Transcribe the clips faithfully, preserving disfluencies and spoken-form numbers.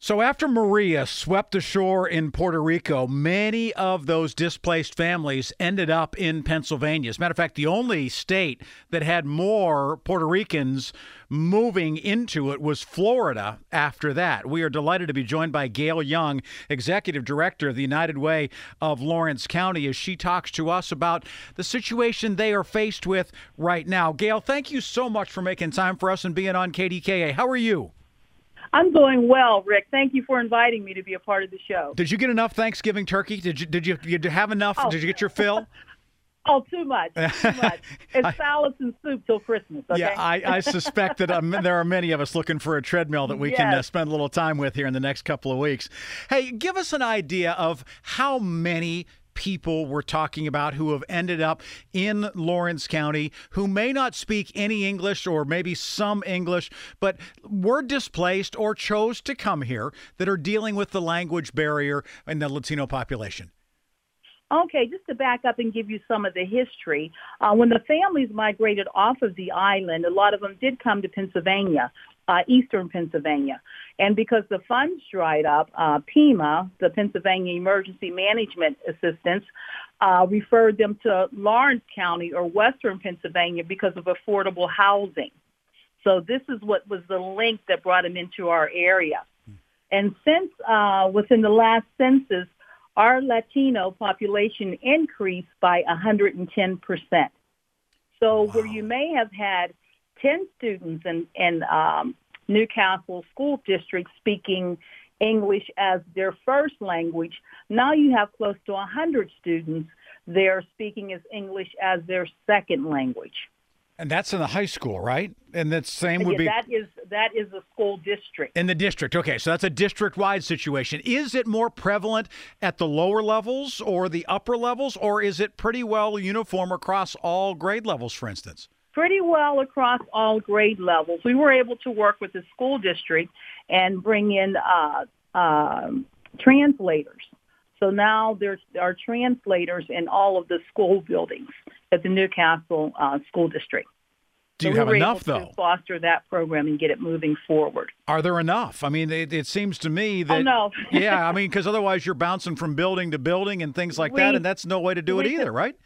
So after Maria swept ashore in Puerto Rico, many of those displaced families ended up in Pennsylvania. As a matter of fact, the only state that had more Puerto Ricans moving into it was Florida after that. We are delighted to be joined by Gail Young, Executive Director of the United Way of Lawrence County, as she talks to us about the situation they are faced with right now. Gail, thank you so much for making time for us and being on K D K A. How are you? I'm doing well, Rick. Thank you for inviting me to be a part of the show. Did you get enough Thanksgiving turkey? Did you did you, did you have enough? Oh. Did you get your fill? Oh, too much. Too much. It's I, salads and soup till Christmas, okay? Yeah, I, I suspect that um, there are many of us looking for a treadmill that we yes. can uh, spend a little time with here in the next couple of weeks. Hey, give us an idea of how many people we're talking about who have ended up in Lawrence County, who may not speak any English or maybe some English, but were displaced or chose to come here, that are dealing with the language barrier in the Latino population. Okay, just to back up and give you some of the history, uh, when the families migrated off of the island, a lot of them did come to Pennsylvania, uh, eastern Pennsylvania. And because the funds dried up, uh, PEMA, the Pennsylvania Emergency Management Assistance, uh, referred them to Lawrence County or western Pennsylvania because of affordable housing. So this is what was the link that brought them into our area. And since uh, within the last census, our Latino population increased by one hundred ten percent. So wow. where you may have had ten students in, in um, Newcastle school district speaking English as their first language, now you have close to one hundred students there speaking as English as their second language. And that's in the high school, right? And that same would yeah, be... That is that is the school district. In the district. Okay, so that's a district-wide situation. Is it more prevalent at the lower levels or the upper levels, or is it pretty well uniform across all grade levels, for instance? Pretty well across all grade levels. We were able to work with the school district and bring in uh, uh, translators. So now there are translators in all of the school buildings at the Newcastle uh, School District. Do you have enough, though? Foster that program and get it moving forward. Are there enough? I mean, it, it seems to me that... Oh, no. yeah, I mean, because otherwise you're bouncing from building to building and things like we, that, and that's no way to do it either, could, right?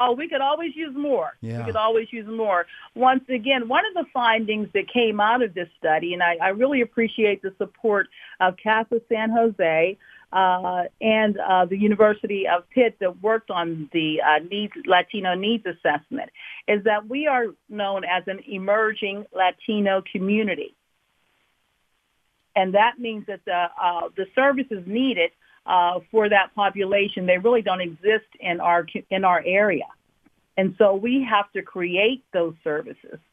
Oh, we could always use more. Yeah. We could always use more. Once again, one of the findings that came out of this study, and I, I really appreciate the support of CASA San Jose, Uh, and uh, the University of Pitt that worked on the uh, needs, Latino needs assessment, is that we are known as an emerging Latino community. And that means that the, uh, the services needed uh, for that population, they really don't exist in our, in our area. And so we have to create those services so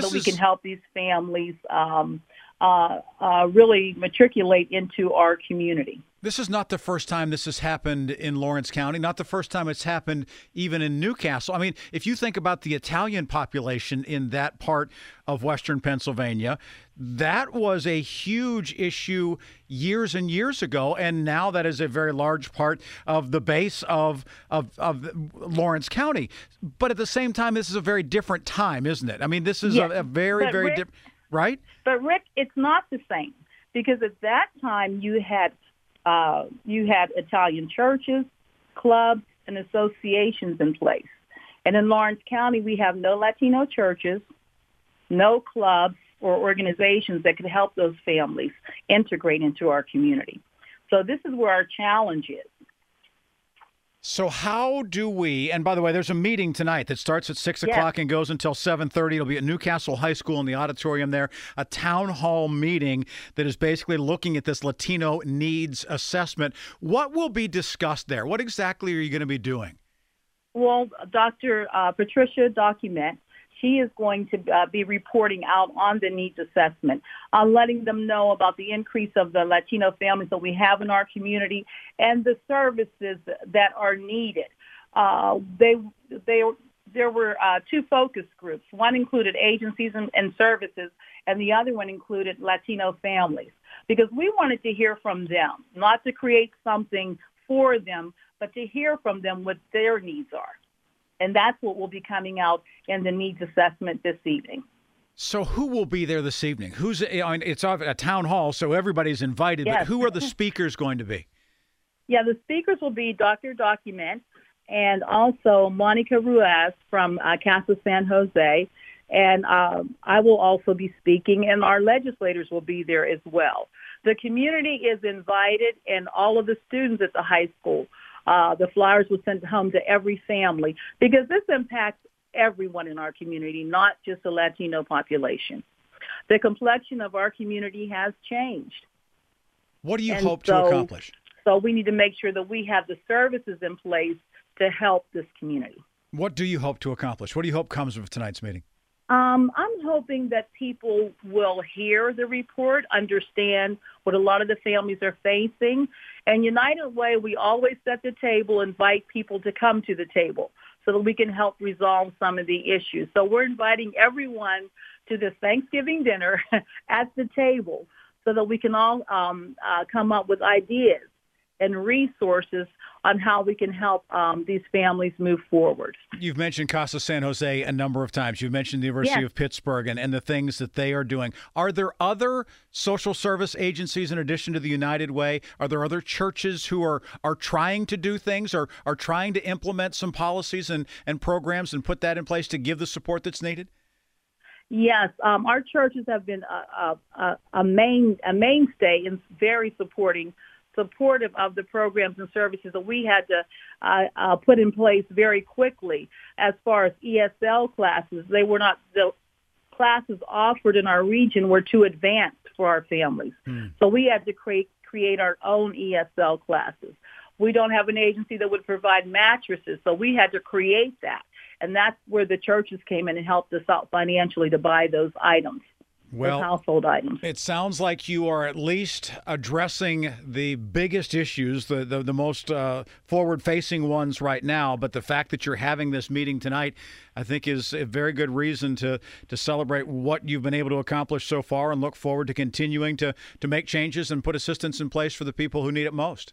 this that we is... can help these families um, uh, uh, really matriculate into our community. This is not the first time this has happened in Lawrence County, not the first time it's happened even in Newcastle. I mean, if you think about the Italian population in that part of western Pennsylvania, that was a huge issue years and years ago, and now that is a very large part of the base of, of, of Lawrence County. But at the same time, this is a very different time, isn't it? I mean, this is yes, a, a very, very different, right? But, Rick, it's not the same, because at that time you had Uh, you had Italian churches, clubs, and associations in place. And in Lawrence County, we have no Latino churches, no clubs or organizations that could help those families integrate into our community. So this is where our challenge is. So how do we, and by the way, there's a meeting tonight that starts at six yes. o'clock and goes until seven thirty. It'll be at Newcastle High School in the auditorium there, a town hall meeting that is basically looking at this Latino needs assessment. What will be discussed there? What exactly are you going to be doing? Well, Doctor Uh, Patricia Documet, she is going to uh, be reporting out on the needs assessment, uh, letting them know about the increase of the Latino families that we have in our community and the services that are needed. Uh, they, they, there were uh, two focus groups. One included agencies and, and services, and the other one included Latino families, because we wanted to hear from them, not to create something for them, but to hear from them what their needs are. And that's what will be coming out in the needs assessment this evening. So who will be there this evening? Who's It's a town hall, so everybody's invited, yes. But who are the speakers going to be? Yeah, the speakers will be Doctor Documet and also Monica Ruiz from uh, CASA San Jose. And um, I will also be speaking, and our legislators will be there as well. The community is invited, and all of the students at the high school. Uh, the flyers were sent home to every family, because this impacts everyone in our community, not just the Latino population. The complexion of our community has changed. What do you and hope so, to accomplish? So we need to make sure that we have the services in place to help this community. What do you hope to accomplish? What do you hope comes of tonight's meeting? Um, I'm hoping that people will hear the report, understand what a lot of the families are facing. And United Way, we always set the table, invite people to come to the table so that we can help resolve some of the issues. So we're inviting everyone to this Thanksgiving dinner at the table so that we can all um, uh, come up with ideas and resources on how we can help um, these families move forward. You've mentioned CASA San Jose a number of times. You've mentioned the University yes. of Pittsburgh and, and the things that they are doing. Are there other social service agencies in addition to the United Way? Are there other churches who are, are trying to do things or are trying to implement some policies and, and programs and put that in place to give the support that's needed? Yes, um, our churches have been a, a, a, main, a mainstay in very supporting supportive of the programs and services that we had to uh, uh, put in place very quickly. As far as E S L classes, they were not, the classes offered in our region were too advanced for our families. Mm. So we had to create, create our own E S L classes. We don't have an agency that would provide mattresses, so we had to create that. And that's where the churches came in and helped us out financially to buy those items. Well, household items. It sounds like you are at least addressing the biggest issues, the the, the most uh, forward-facing ones right now. But the fact that you're having this meeting tonight, I think, is a very good reason to to celebrate what you've been able to accomplish so far and look forward to continuing to, to make changes and put assistance in place for the people who need it most.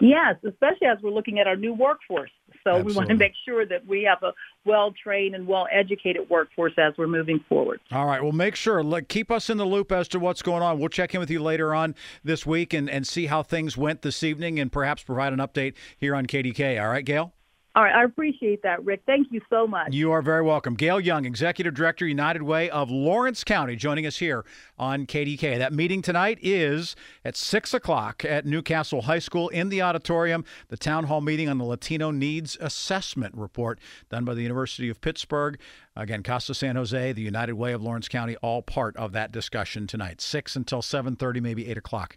Yes, especially as we're looking at our new workforce. So Absolutely. We want to make sure that we have a well-trained and well-educated workforce as we're moving forward. All right. Well, make sure. Look, keep us in the loop as to what's going on. We'll check in with you later on this week and, and see how things went this evening and perhaps provide an update here on K D K. All right, Gail? All right. I appreciate that, Rick. Thank you so much. You are very welcome. Gail Young, Executive Director, United Way of Lawrence County, joining us here on K D K. That meeting tonight is at six o'clock at Newcastle High School in the auditorium, the town hall meeting on the Latino Needs Assessment Report done by the University of Pittsburgh. Again, CASA San Jose, the United Way of Lawrence County, all part of that discussion tonight. six until seven thirty, maybe eight o'clock